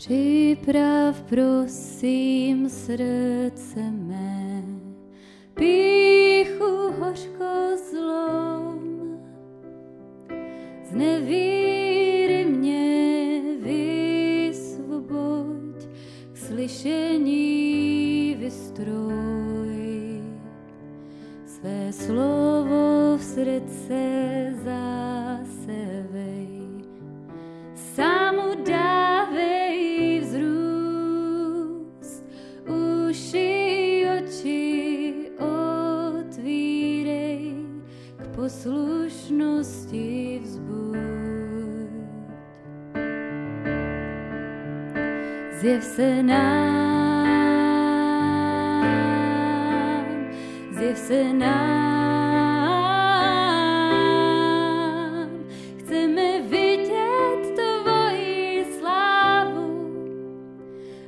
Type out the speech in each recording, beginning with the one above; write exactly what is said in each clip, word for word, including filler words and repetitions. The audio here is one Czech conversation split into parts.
Připrav, prosím, srdce mé, pýchu hořko zlom, z nevíry mě vysvoboď, k slyšení vystroj, své slovo v srdce zasevej, sám mu dávej poslušnosti vzbuď. Zjev se nám, zjev se nám, chceme vidět tvoji slávu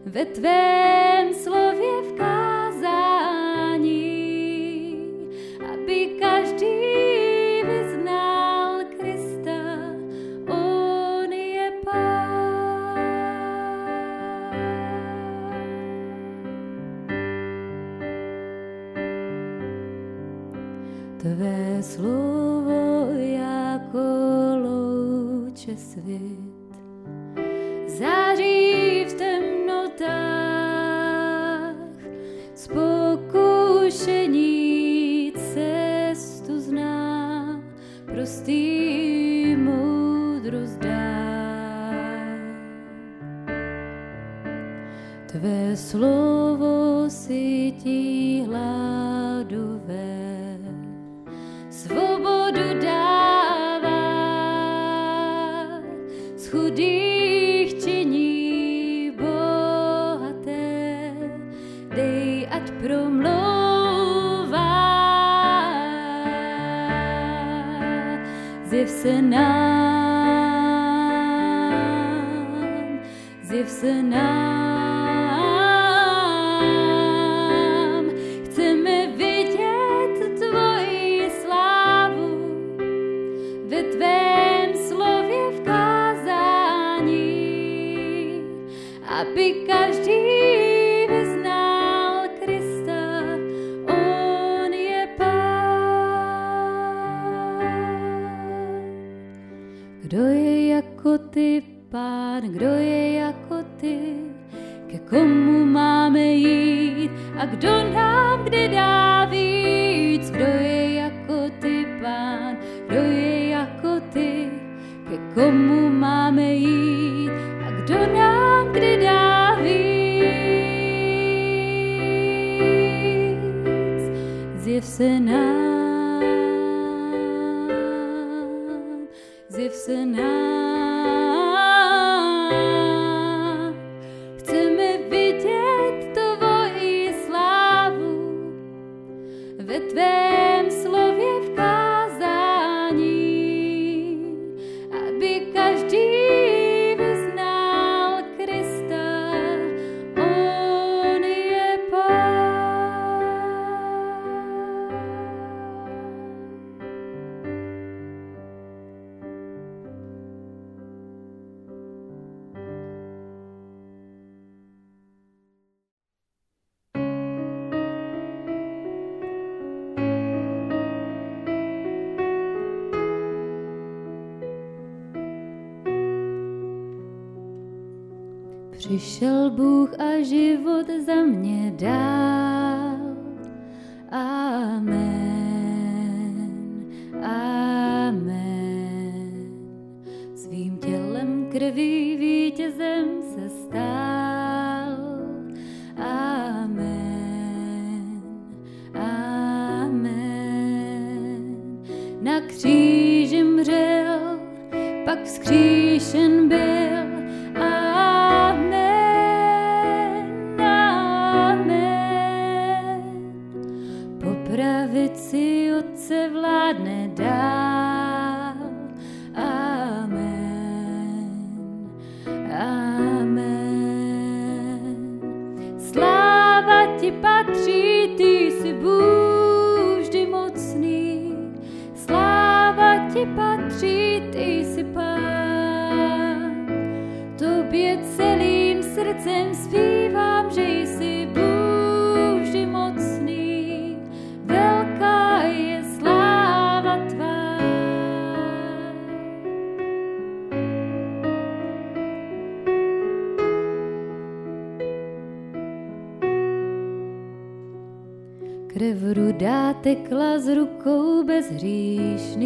ve tvém slově v kázání, aby každý tvé slovo jako louče svět září v temnotách, z pokušení cestu zná, prostý moudrost dá. Tvé slovo sytí hladové, svobodu dává, z chudých činí bohaté, dej, ať promlouvá. Zjev se nám, zjev se nám, aby každý vyznal Krista, on je Pán. Kdo je jako ty, Pán, kdo je jako ty, ke komu máme jít a kdo nám kde dá víc? Kdo je jako ty, Pán, kdo je jako ty, ke komu máme jít a kdo nám zjev se nám, zjev se nám, chceme vidět tvoji slávu ve tvém slově v kázání, aby každý přišel Bůh a život za mě dal. Amen, amen. Svým tělem krví vítězem se stal. Amen, amen. Na kříži mřel, pak vzkříšen byl. Pravici Otce vládne dál. Amen, amen. Sláva ti patří, ty jsi Bůh vždy mocný. Sláva ti patří, ty jsi Pán. Tobě celým srdcem zpívám, že jsi Bůh vždy mocný, velká je sláva tvá. Krev rudá tekla z rukou bezhříšných.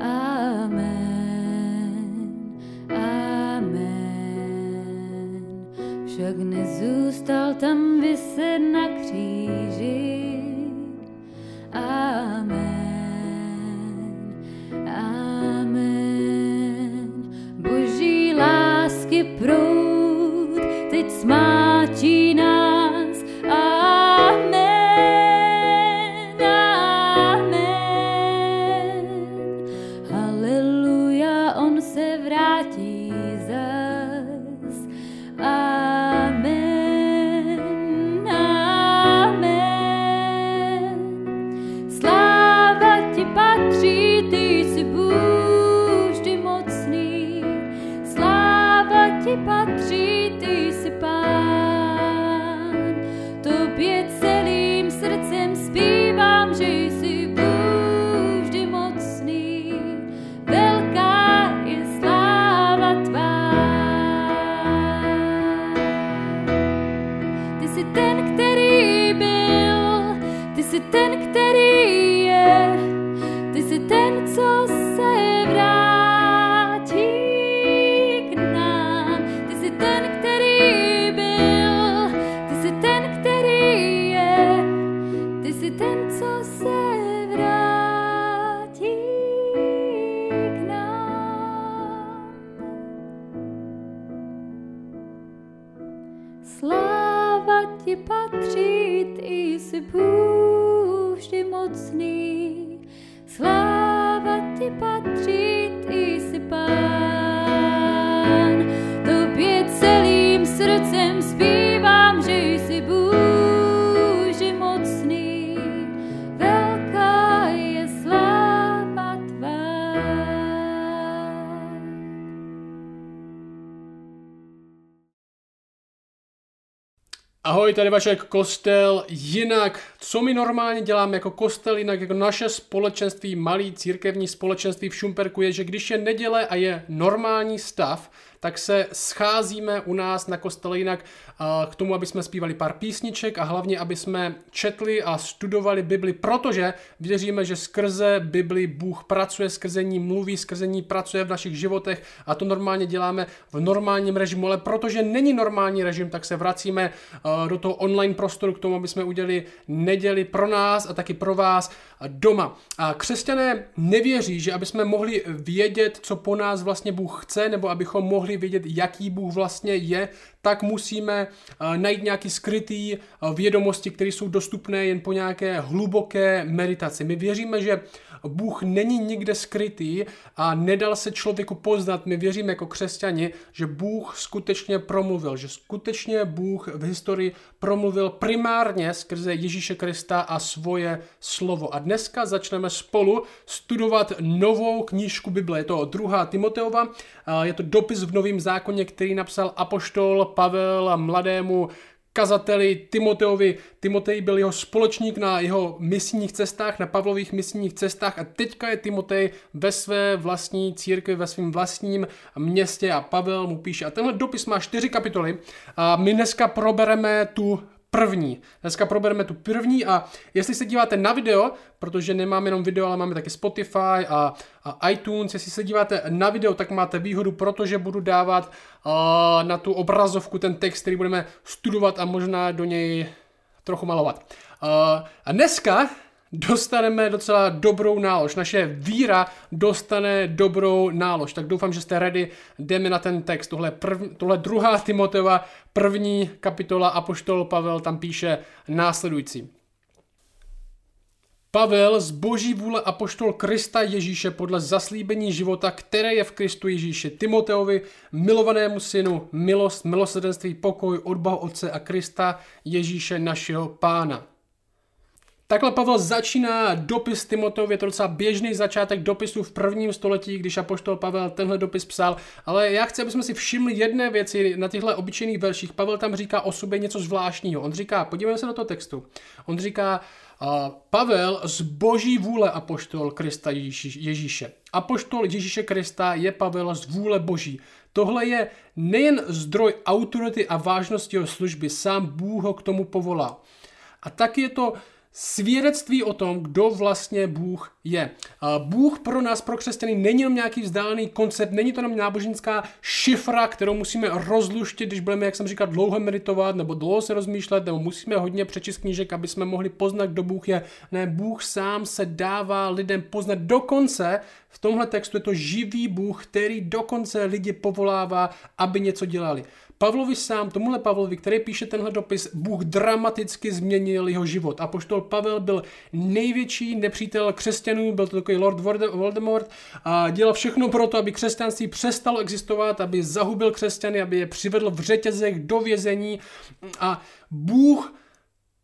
Amen, amen. Však nezůstal tam viset na kříži. Amen, amen. Boží lásky proud teď smátí nás. Amen. Patří, ty jsi Pán, tobě celým srdcem zpívám, že jsi Bůh vždy mocný, velká je sláva tvá. Ty jsi ten, který byl, ty jsi ten, který je, ty jsi ten, co se vrátí. Sláva ti patří, ty jsi Bůh vždy mocný. Sláva ti patří, ty jsi Pán. Tobě celým srdcem zpívám, že jsi Bůh vždy mocný. Velká je sláva tvá. Ahoj, tady Vašek Kostel. Jinak, co my normálně děláme jako kostel, jinak jako naše společenství, malý církevní společenství v Šumperku je, že když je neděle a je normální stav, tak se scházíme u nás na kostele jinak k tomu, aby jsme zpívali pár písniček a hlavně, aby jsme četli a studovali Bibli, protože věříme, že skrze Bibli Bůh pracuje, skrze ní mluví, skrze ní pracuje v našich životech a to normálně děláme v normálním režimu, ale protože není normální režim, tak se vracíme do toho online prostoru k tomu, aby jsme udělali neděli pro nás a taky pro vás doma. A křesťané nevěří, že aby jsme mohli vědět, co po nás vlastně Bůh chce, nebo abychom mohli vědět, jaký Bůh vlastně je, tak musíme uh, najít nějaké skryté uh, vědomosti, které jsou dostupné jen po nějaké hluboké meditaci. My věříme, že Bůh není nikde skrytý a nedal se člověku poznat. My věříme jako křesťani, že Bůh skutečně promluvil, že skutečně Bůh v historii promluvil primárně skrze Ježíše Krista a svoje slovo. A dneska začneme spolu studovat novou knížku Bible. Je to druhá Timoteova, uh, je to dopis v Novém zákoně, který napsal apoštol Pavel mladému kazateli Timoteovi. Timotej byl jeho společník na jeho misijních cestách, na Pavlových misijních cestách a teďka je Timotej ve své vlastní církvi, ve svém vlastním městě a Pavel mu píše. A tenhle dopis má čtyři kapitoly a my dneska probereme tu první. Dneska probereme tu první a jestli se díváte na video, protože nemáme jenom video, ale máme taky Spotify a, a iTunes, jestli se díváte na video, tak máte výhodu, protože budu dávat uh, na tu obrazovku ten text, který budeme studovat a možná do něj trochu malovat. Uh, a dneska dostaneme docela dobrou nálož. Naše víra dostane dobrou nálož. Tak doufám, že jste ready. Jdeme na ten text. Tohle, prv, tohle druhá Timoteova, první kapitola. Apoštol Pavel tam píše následující. Pavel z boží vůle apoštol Krista Ježíše podle zaslíbení života, které je v Kristu Ježíši, Timoteovi, milovanému synu, milost, milosrdenství, pokoj od Boha Otce a Krista Ježíše našeho Pána. Takhle Pavel začíná dopis Timoteovi, je to docela běžný začátek dopisu v prvním století, když apoštol Pavel tenhle dopis psal, ale já chci, abychom si všimli jedné věci na těchto obyčejných verších. Pavel tam říká o sobě něco zvláštního. On říká, podívejme se do toho textu, on říká, Pavel z boží vůle apoštol Krista Ježíše. Apoštol Ježíše Krista je Pavel z vůle boží. Tohle je nejen zdroj autority a vážnosti jeho služby, sám Bůh ho k tomu povolal. A tak je to svědectví o tom, kdo vlastně Bůh je. Bůh pro nás, pro křesťany, není jenom nějaký vzdálený koncept, není to jenom náboženská šifra, kterou musíme rozluštit, když budeme, jak jsem říkal, dlouho meditovat nebo dlouho se rozmýšlet, nebo musíme hodně přečíst knížek, aby jsme mohli poznat, kdo Bůh je. Ne, Bůh sám se dává lidem poznat. Dokonce v tomhle textu je to živý Bůh, který dokonce lidi povolává, aby něco dělali. Pavlovi sám, tomuhle Pavlovi, který píše tenhle dopis, Bůh dramaticky změnil jeho život. Apoštol Pavel byl největší nepřítel křesťanů, byl to takový Lord Voldemort a dělal všechno pro to, aby křesťanství přestalo existovat, aby zahubil křesťany, aby je přivedl v řetězech do vězení a Bůh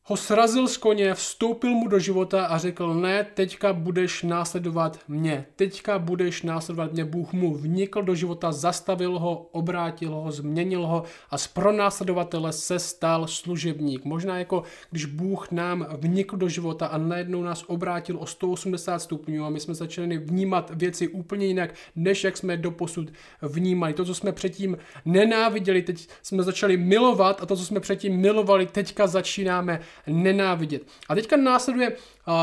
ho srazil z koně, vstoupil mu do života a řekl, ne, teďka budeš následovat mě, teďka budeš následovat mě. Bůh mu vnikl do života, zastavil ho, obrátil ho, změnil ho a z pronásledovatele se stal služebník. Možná jako když Bůh nám vnikl do života a najednou nás obrátil o sto osmdesát stupňů a my jsme začali vnímat věci úplně jinak, než jak jsme doposud vnímali. To, co jsme předtím nenáviděli, teď jsme začali milovat a to, co jsme předtím milovali, teďka začínáme nenávidět. A teďka následuje,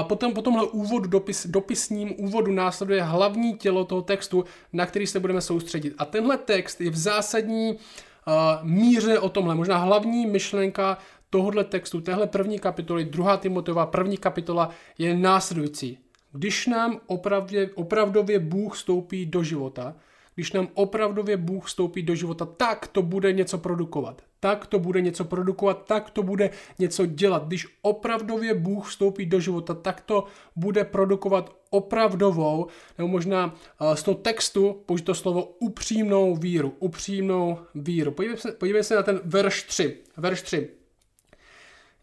potom po tomhle úvodu, dopis, dopisním úvodu následuje hlavní tělo toho textu, na který se budeme soustředit. A tenhle text je v zásadní uh, míře o tomhle, možná hlavní myšlenka tohohle textu, téhle první kapitoly, druhá Timoteova, první kapitola je následující. Když nám opravdě, opravdově Bůh vstoupí do života, Když nám opravdově Bůh vstoupí do života, tak to bude něco produkovat. Tak to bude něco produkovat, tak to bude něco dělat. Když opravdově Bůh vstoupí do života, tak to bude produkovat opravdovou, nebo možná z toho textu použít to slovo upřímnou víru. Upřímnou víru. Podívej se, podívej se na ten verš tři. Verš tři.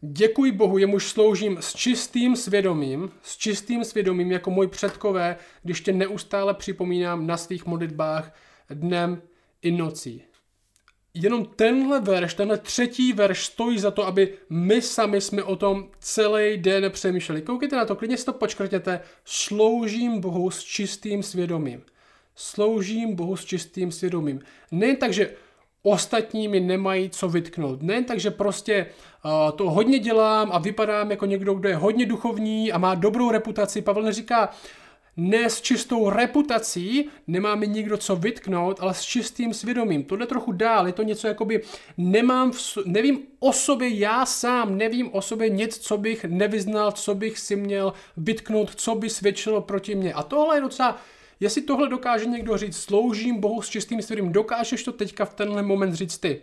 Děkuji Bohu, jemuž sloužím s čistým svědomím, s čistým svědomím jako moji předkové, když tě neustále připomínám na svých modlitbách dnem i nocí. Jenom tenhle verš, tenhle třetí verš stojí za to, aby my sami jsme o tom celý den přemýšleli. Koukejte na to, klidně si to počkrtněte. Sloužím Bohu s čistým svědomím. Sloužím Bohu s čistým svědomím. Ne tak, že ostatní mi nemají co vytknout. Ne, takže prostě uh, to hodně dělám a vypadám jako někdo, kdo je hodně duchovní a má dobrou reputaci. Pavel neříká, ne s čistou reputací nemá mi nikdo co vytknout, ale s čistým svědomím. To jde trochu dál, je to něco jakoby nemám, v, nevím o sobě, já sám nevím o sobě nic, co bych nevyznal, co bych si měl vytknout, co by svědčilo proti mně. A tohle je docela... Jestli tohle dokáže někdo říct, sloužím Bohu s čistým svědomím, dokážeš to teďka v tenhle moment říct ty.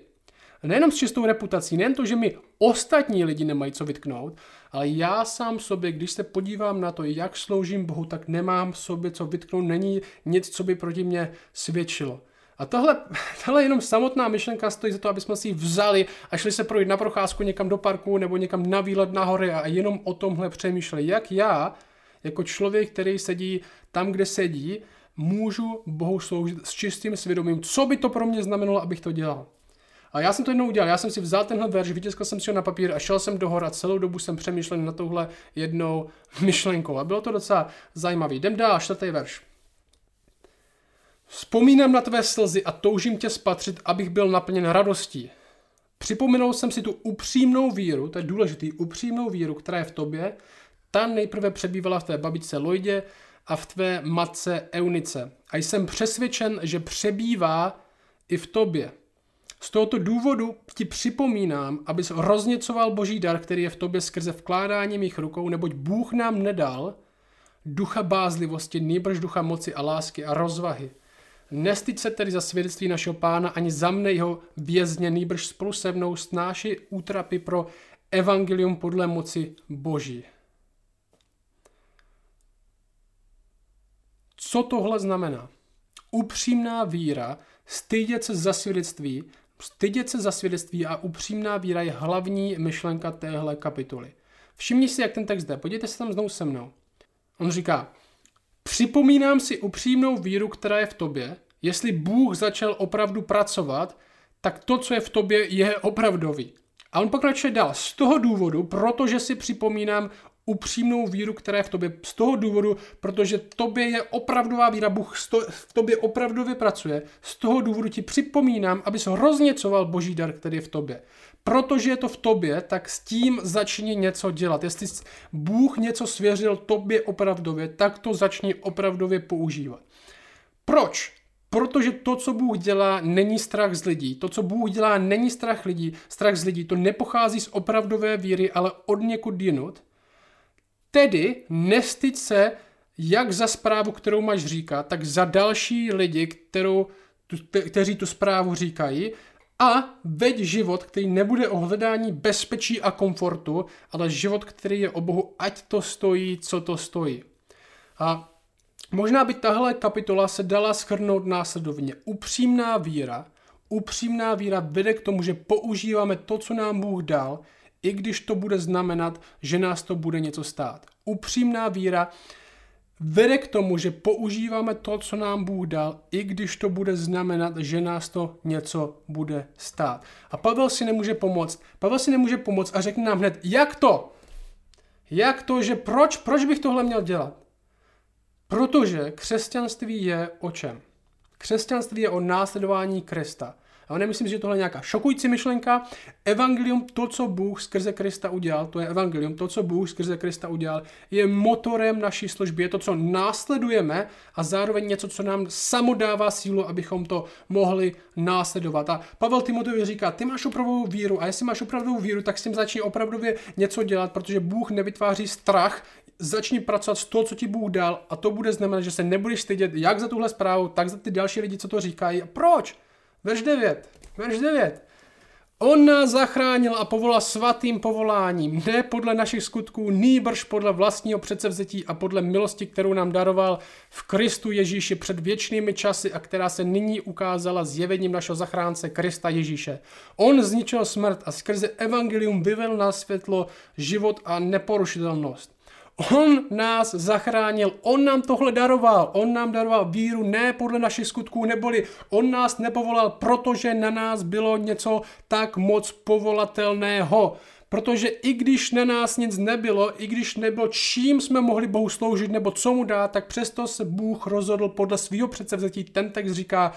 Nejenom s čistou reputací, nejen to, že mi ostatní lidi nemají co vytknout, ale já sám sobě, když se podívám na to, jak sloužím Bohu, tak nemám v sobě co vytknout, není nic, co by proti mě svědčilo. A tahle, tahle jenom samotná myšlenka stojí za to, aby jsme si ji vzali a šli se projít na procházku někam do parku nebo někam na výlet nahoře a jenom o tomhle přemýšleli, jak já jako člověk, který sedí tam, kde sedí, můžu Bohu sloužit s čistým svědomím. Co by to pro mě znamenalo, abych to dělal? A já jsem to jednou udělal. Já jsem si vzal tenhle verš, vytiskal jsem si ho na papír a šel jsem do hor a celou dobu jsem přemýšlel na touhle jednou myšlenkou. A bylo to docela zajímavé. Jdem dál, čtvrtý verš. Vzpomínám na tvé slzy a toužím tě spatřit, abych byl naplněn radostí. Připomenul jsem si tu upřímnou víru, to je důležitý, upřímnou víru, která je v tobě, ta nejprve přebývala v tvé babičce Lojdě a v tvé matce Eunice. A jsem přesvědčen, že přebývá i v tobě. Z tohoto důvodu ti připomínám, abys rozněcoval boží dar, který je v tobě skrze vkládání mých rukou, neboť Bůh nám nedal ducha bázlivosti, nýbrž ducha moci a lásky a rozvahy. Nestyď se tedy za svědectví našeho pána, ani za mne jeho vězně, nýbrž spolu se mnou snáši útrapy pro evangelium podle moci boží. Co tohle znamená? Upřímná víra, stydět se za svědectví, stydět se za svědectví a upřímná víra je hlavní myšlenka téhle kapitoly. Všimni si, jak ten text jde. Podívejte se tam znovu se mnou. On říká, připomínám si upřímnou víru, která je v tobě. Jestli Bůh začal opravdu pracovat, tak to, co je v tobě, je opravdový. A on pokračuje dál. Z toho důvodu, protože si připomínám upřímnou víru, která je v tobě. Z toho důvodu, protože v tobě je opravdová víra, Bůh v tobě opravdově pracuje. Z toho důvodu ti připomínám, abys rozněcoval boží dar, který je v tobě. Protože je to v tobě, tak s tím začni něco dělat. Jestli Bůh něco svěřil tobě opravdově, tak to začni opravdově používat. Proč? Protože to, co Bůh dělá, není strach z lidí. To, co Bůh dělá, není strach lidí. Strach z lidí, to nepochází z opravdové víry, ale od někud jinut. Tedy nestyď se jak za zprávu, kterou máš říkat, tak za další lidi, kterou, kteří tu zprávu říkají, a veď život, který nebude o hledání bezpečí a komfortu, ale život, který je o Bohu, ať to stojí, co to stojí. A možná by tahle kapitola se dala shrnout následovně. Upřímná víra, upřímná víra vede k tomu, že používáme to, co nám Bůh dal, i když to bude znamenat, že nás to bude něco stát. Upřímná víra vede k tomu, že používáme to, co nám Bůh dal, i když to bude znamenat, že nás to něco bude stát. A Pavel si nemůže pomoct. Pavel si nemůže pomoct a řekne nám hned, jak to? Jak to, že proč, proč bych tohle měl dělat? Protože křesťanství je o čem? Křesťanství je o následování Krista. A nemyslím si, že tohle je nějaká šokující myšlenka. Evangelium, to, co Bůh skrze Krista udělal, to je evangelium, to, co Bůh skrze Krista udělal, je motorem naší služby, je to, co následujeme a zároveň něco, co nám samo dává sílu, abychom to mohli následovat. A Pavel Timotejovi říká, ty máš opravdovou víru a jestli máš opravdovou víru, tak s tím začni opravdově něco dělat, protože Bůh nevytváří strach, začni pracovat s to, co ti Bůh dal a to bude znamenat, že se nebudeš stydět jak za tuhle zprávu, tak za ty další lidi, co to říkají. A proč? Verš devět. Verš devět. On nás zachránil a povolal svatým povoláním, ne podle našich skutků, nýbrž podle vlastního předsevzetí a podle milosti, kterou nám daroval v Kristu Ježíši před věčnými časy a která se nyní ukázala zjevením našeho zachránce Krista Ježíše. On zničil smrt a skrze evangelium vyvedl na světlo život a neporušitelnost. On nás zachránil, on nám tohle daroval, on nám daroval víru ne podle našich skutků, neboli on nás nepovolal, protože na nás bylo něco tak moc povolatelného. Protože i když na nás nic nebylo, i když nebylo, čím jsme mohli Bohu sloužit nebo co mu dát, tak přesto se Bůh rozhodl podle svého předsevzetí. Ten text říká,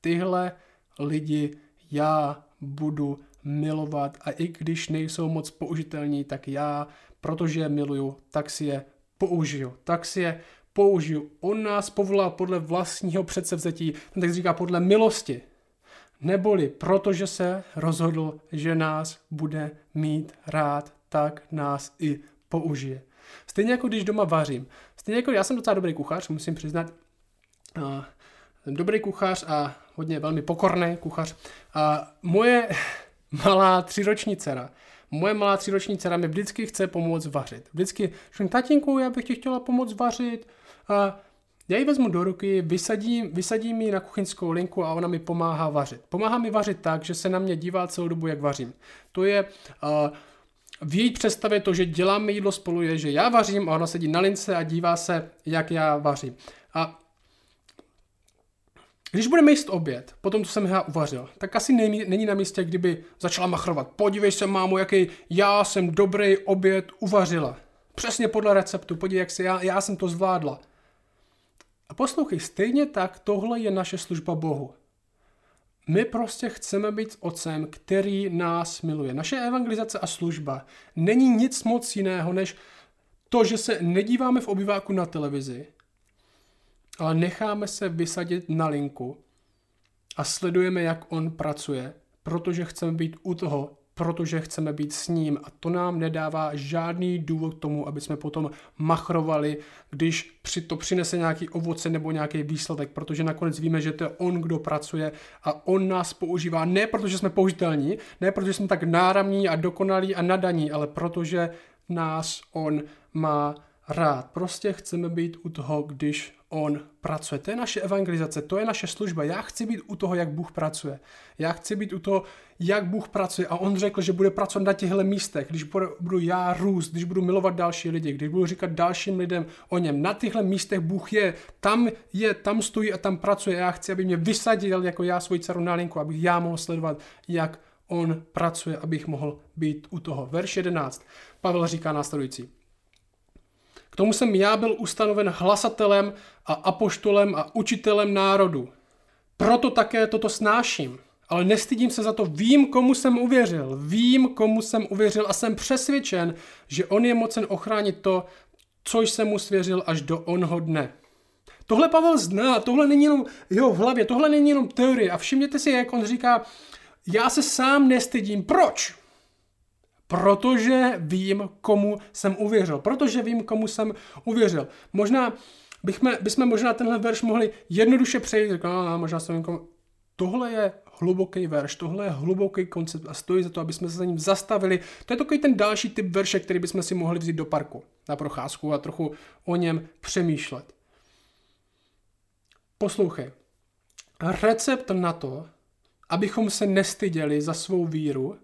tyhle lidi já budu milovat a i když nejsou moc použitelní, tak já, protože je miluju, tak si je použiju. Tak si je použiju. On nás povolal podle vlastního předsevzetí, ten tak říká podle milosti. Neboli, protože se rozhodl, že nás bude mít rád, tak nás i použije. Stejně jako když doma vařím. Stejně jako já jsem docela dobrý kuchař, musím přiznat. Uh, jsem dobrý kuchař a hodně velmi pokorný kuchař. A moje malá třiroční dcera. Moje malá tříroční dcera mi vždycky chce pomoct vařit. Vždycky říkám, tatínku, já bych ti chtěla pomoct vařit. A já ji vezmu do ruky, vysadím, vysadím ji na kuchyňskou linku a ona mi pomáhá vařit. Pomáhá mi vařit tak, že se na mě dívá celou dobu, jak vařím. To je uh, v její představě to, že děláme jídlo spolu, je, že já vařím a ona sedí na lince a dívá se, jak já vařím. A když budeme jíst oběd, potom co jsem já uvařil, tak asi není, není na místě, kdyby začala machrovat. Podívej se, mámo, jaký já jsem dobrý oběd uvařila. Přesně podle receptu, podívej, jak se já, já jsem to zvládla. A poslouchej, stejně tak tohle je naše služba Bohu. My prostě chceme být otcem, který nás miluje. Naše evangelizace a služba není nic moc jiného, než to, že se nedíváme v obýváku na televizi, ale necháme se vysadit na linku a sledujeme, jak on pracuje, protože chceme být u toho, protože chceme být s ním. A to nám nedává žádný důvod k tomu, aby jsme potom machrovali, když to přinese nějaký ovoce nebo nějaký výsledek, protože nakonec víme, že to je on, kdo pracuje a on nás používá. Ne protože jsme použitelní, ne protože jsme tak náramní a dokonalí a nadaní, ale protože nás on má rád. Prostě chceme být u toho, když on pracuje. To je naše evangelizace, to je naše služba. Já chci být u toho, jak Bůh pracuje. Já chci být u toho, jak Bůh pracuje. A on řekl, že bude pracovat na těchto místech, když budu já růst, když budu milovat další lidi, když budu říkat dalším lidem o něm. Na těchto místech Bůh je, tam je, tam stojí a tam pracuje. Já chci, aby mě vysadil jako já svoji dceru na linku, abych já mohl sledovat, jak on pracuje, abych mohl být u toho. Verš jedenáct. Pavel říká následující. K tomu jsem já byl ustanoven hlasatelem a apoštolem a učitelem národu. Proto také toto snáším, ale nestydím se za to, vím, komu jsem uvěřil. Vím, komu jsem uvěřil a jsem přesvědčen, že on je mocen ochránit to, co jsem mu svěřil až do onho dne. Tohle Pavel zná, tohle není jenom jeho v hlavě, tohle není jenom teorie. A všimněte si, jak on říká, já se sám nestydím. Proč? Protože vím, komu jsem uvěřil. Protože vím, komu jsem uvěřil. Možná bychom, bychom možná tenhle verš mohli jednoduše přejít. No, no, možná jsem komu... Tohle je hluboký verš, tohle je hluboký koncept a stojí za to, aby jsme se za ním zastavili. To je takový ten další typ verše, který bychom si mohli vzít do parku na procházku a trochu o něm přemýšlet. Poslouchej. Recept na to, abychom se nestyděli za svou víru,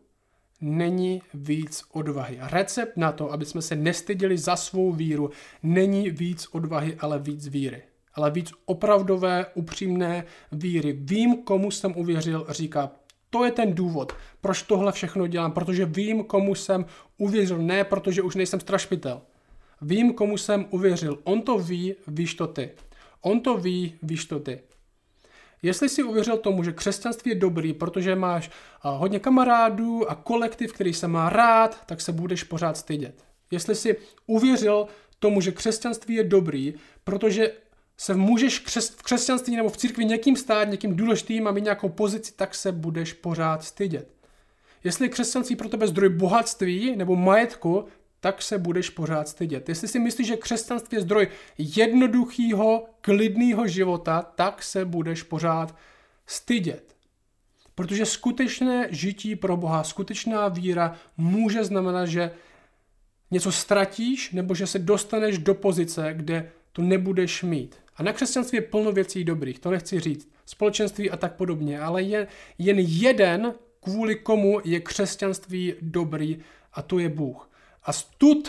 není víc odvahy. Recept na to, aby jsme se nestyděli za svou víru, není víc odvahy, ale víc víry. Ale víc opravdové, upřímné víry. Vím, komu jsem uvěřil, říká, to je ten důvod, proč tohle všechno dělám, protože vím, komu jsem uvěřil, ne protože už nejsem strašpitel. Vím, komu jsem uvěřil. On to ví, víš to ty. On to ví, víš to ty. Jestli jsi uvěřil tomu, že křesťanství je dobrý, protože máš hodně kamarádů a kolektiv, který se má rád, tak se budeš pořád stydět. Jestli jsi uvěřil tomu, že křesťanství je dobrý, protože se můžeš v křesťanství nebo v církvi někým stát, někým důležitým a mít nějakou pozici, tak se budeš pořád stydět. Jestli je křesťanství pro tebe zdroj bohatství nebo majetku, tak se budeš pořád stydět. Jestli si myslíš, že křesťanství je zdroj jednoduchého, klidného života, tak se budeš pořád stydět. Protože skutečné žití pro Boha, skutečná víra může znamenat, že něco ztratíš nebo že se dostaneš do pozice, kde to nebudeš mít. A na křesťanství je plno věcí dobrých, to nechci říct, společenství a tak podobně, ale je jen jeden, kvůli komu je křesťanství dobrý, a to je Bůh. A stud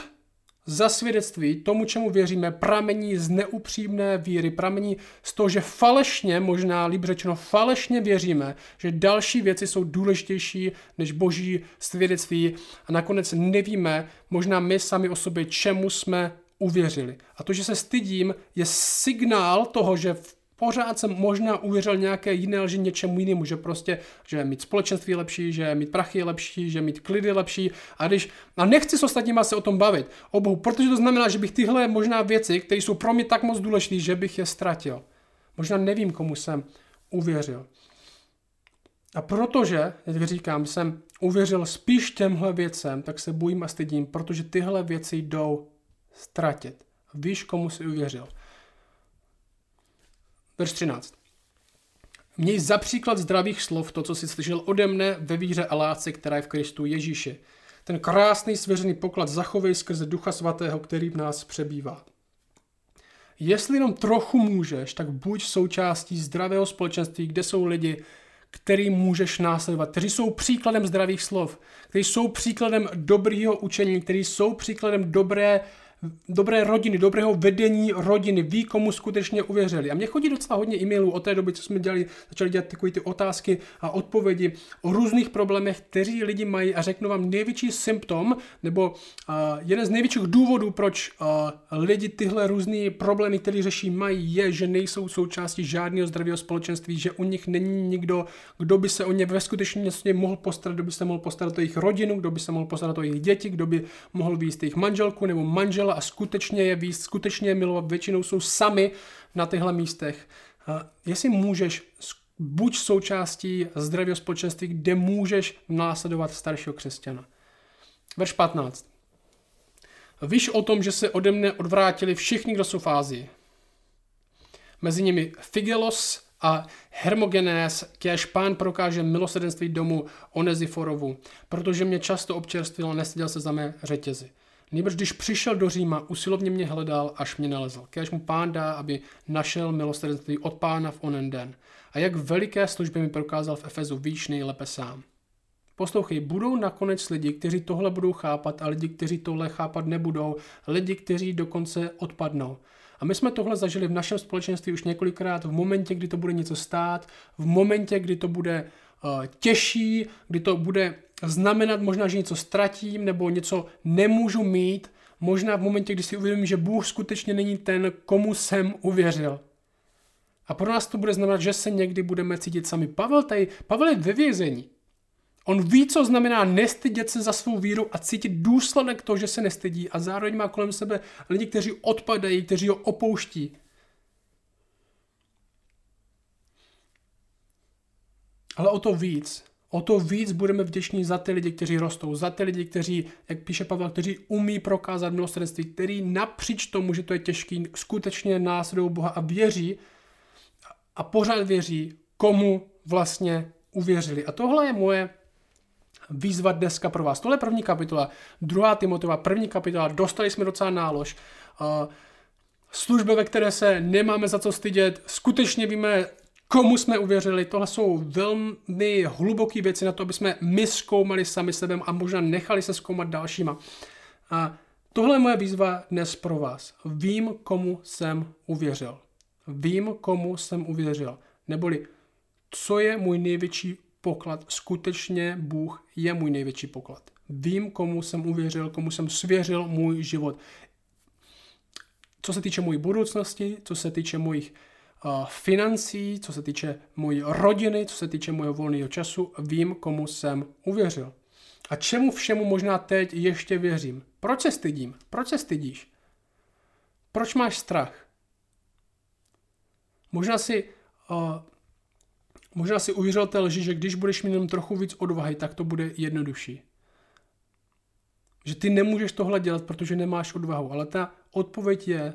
za svědectví tomu, čemu věříme, pramení z neupřímné víry, pramení z toho, že falešně, možná líp řečeno, falešně věříme, že další věci jsou důležitější než boží svědectví a nakonec nevíme, možná my sami o sobě, čemu jsme uvěřili. A to, že se stydím, je signál toho, že pořád jsem možná uvěřil nějaké jiné lži něčemu jinému, že prostě, že mít společenství je lepší, že mít prachy je lepší, že mít klid je lepší. A když a nechci s ostatníma se o tom bavit, o Bohu, protože to znamená, že bych tyhle možná věci, které jsou pro mě tak moc důležité, že bych je ztratil. Možná nevím, komu jsem uvěřil. A protože, jak říkám, jsem uvěřil spíš těmhle věcem, tak se bojím a stydím, protože tyhle věci jdou ztratit. Víš, komu jsi uvěřil. Verš třináct. Měj za příklad zdravých slov to, co jsi slyšel ode mne ve víře a lásce, která je v Kristu Ježíši. Ten krásný svěřený poklad zachovej skrze Ducha Svatého, který v nás přebývá. Jestli jenom trochu můžeš, tak buď součástí zdravého společenství, kde jsou lidi, který můžeš následovat, kteří jsou příkladem zdravých slov, kteří jsou příkladem dobrého učení, kteří jsou příkladem dobré Dobré rodiny, dobrého vedení rodiny, ví, komu skutečně uvěřili. A mě chodí docela hodně e-mailů od té doby, co jsme dělali, začali dělat takové ty otázky a odpovědi o různých problémech, kteří lidi mají, a řeknu vám největší symptom, nebo uh, jeden z největších důvodů, proč uh, lidi tyhle různé problémy, které řeší, mají, je, že nejsou součástí žádného zdravého společenství, že u nich není nikdo, kdo by se o ně ve skutečnosti mohl postarat, kdo by se mohl postarat o jejich rodinu, kdo by se mohl postarat o jejich děti, kdo by mohl vést jejich manželku nebo manžela a skutečně je víc, skutečně je milovat. Většinou jsou sami na těchto místech. Jestli můžeš, buď součástí zdravého společenství, kde můžeš následovat staršího křesťana. Verš patnáct. Víš o tom, že se ode mne odvrátili všichni, kdo jsou v Ázii. Mezi nimi Figelos a Hermogenes, kéž Pán prokáže milosrdenství domu Oneziforovu, protože mě často občerstvil a nestyděl se za mé řetězy. Nýbrž když přišel do Říma, usilovně mě hledal, až mě nalezl. Kéž mu Pán dá, aby našel milosrdenství od Pána v onen den. A jak veliké služby mi prokázal v Efezu, víš nejlépe sám. Poslouchej, budou nakonec lidi, kteří tohle budou chápat a lidi, kteří tohle chápat nebudou, lidi, kteří dokonce odpadnou. A my jsme tohle zažili v našem společenství už několikrát v momentě, kdy to bude něco stát, v momentě, kdy to bude uh, těžší, kdy to bude znamenat možná, že něco ztratím nebo něco nemůžu mít, možná v momentě, kdy si uvědomím, že Bůh skutečně není ten, komu jsem uvěřil. A pro nás to bude znamenat, že se někdy budeme cítit sami. Pavel, tady, Pavel je ve vězení. On ví, co znamená nestydět se za svou víru a cítit důsledek toho, že se nestydí, a zároveň má kolem sebe lidi, kteří odpadají, kteří ho opouští. Ale o to víc, o to víc budeme vděční za ty lidi, kteří rostou, za ty lidi, kteří, jak píše Pavel, kteří umí prokázat milosrdenství, který napříč tomu, že to je těžký, skutečně následují Boha a věří a pořád věří, komu vlastně uvěřili. A tohle je moje výzva dneska pro vás. Tohle je první kapitola, druhá Timoteova, první kapitola, dostali jsme docela nálož. Uh, služby, ve které se nemáme za co stydět, skutečně víme, komu jsme uvěřili. Tohle jsou velmi hluboké věci na to, aby jsme my zkoumali sami sebe a možná nechali se zkoumat dalšíma. A tohle je moje výzva dnes pro vás. Vím, komu jsem uvěřil. Vím, komu jsem uvěřil. Neboli, co je můj největší poklad? Skutečně Bůh je můj největší poklad. Vím, komu jsem uvěřil, komu jsem svěřil můj život. Co se týče mojí budoucnosti, co se týče mojich uh, financí, co se týče mojí rodiny, co se týče mojho volného času, vím, komu jsem uvěřil. A čemu všemu možná teď ještě věřím? Proč se stydím? Proč se stydíš? Proč máš strach? Možná si... Uh, Možná si uvěřil té lži, že když budeš mít jenom trochu víc odvahy, tak to bude jednodušší. Že ty nemůžeš tohle dělat, protože nemáš odvahu. Ale ta odpověď je,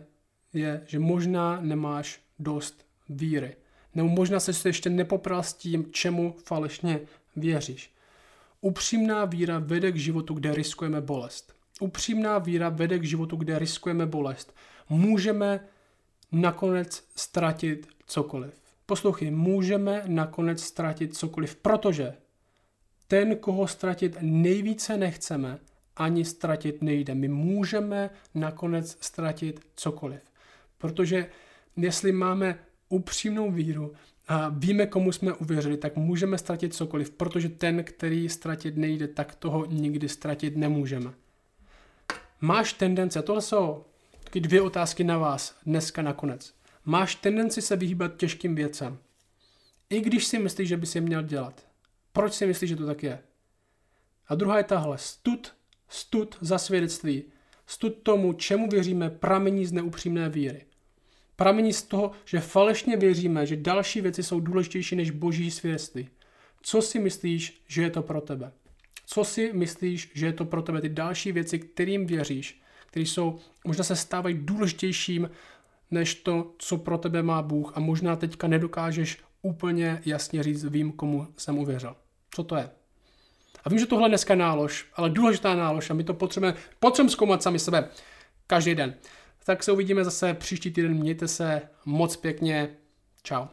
je že možná nemáš dost víry. Nebo možná jsi se ještě nepopral s tím, čemu falešně věříš. Upřímná víra vede k životu, kde riskujeme bolest. Upřímná víra vede k životu, kde riskujeme bolest. Můžeme nakonec ztratit cokoliv. Poslouchej, můžeme nakonec ztratit cokoliv, protože ten, koho ztratit nejvíce nechceme, ani ztratit nejde. My můžeme nakonec ztratit cokoliv, protože jestli máme upřímnou víru a víme, komu jsme uvěřili, tak můžeme ztratit cokoliv, protože ten, který ztratit nejde, tak toho nikdy ztratit nemůžeme. Máš tendence, tohle jsou taky dvě otázky na vás dneska nakonec. Máš tendenci se vyhýbat těžkým věcem. I když si myslíš, že bys je měl dělat. Proč si myslíš, že to tak je? A druhá je tahle. Stud, stud za svědectví. Stud tomu, čemu věříme, pramení z neupřímné víry. Pramení z toho, že falešně věříme, že další věci jsou důležitější než boží svědectví. Co si myslíš, že je to pro tebe? Co si myslíš, že je to pro tebe? Ty další věci, kterým věříš, které jsou, možná se stávají důležitějším, než to, co pro tebe má Bůh, a možná teďka nedokážeš úplně jasně říct, vím, komu jsem uvěřil. Co to je? A vím, že tohle dneska je nálož, ale důležitá nálož a my to potřebujeme, potřebujeme zkoumat sami sebe každý den. Tak se uvidíme zase příští týden, mějte se moc pěkně, čau.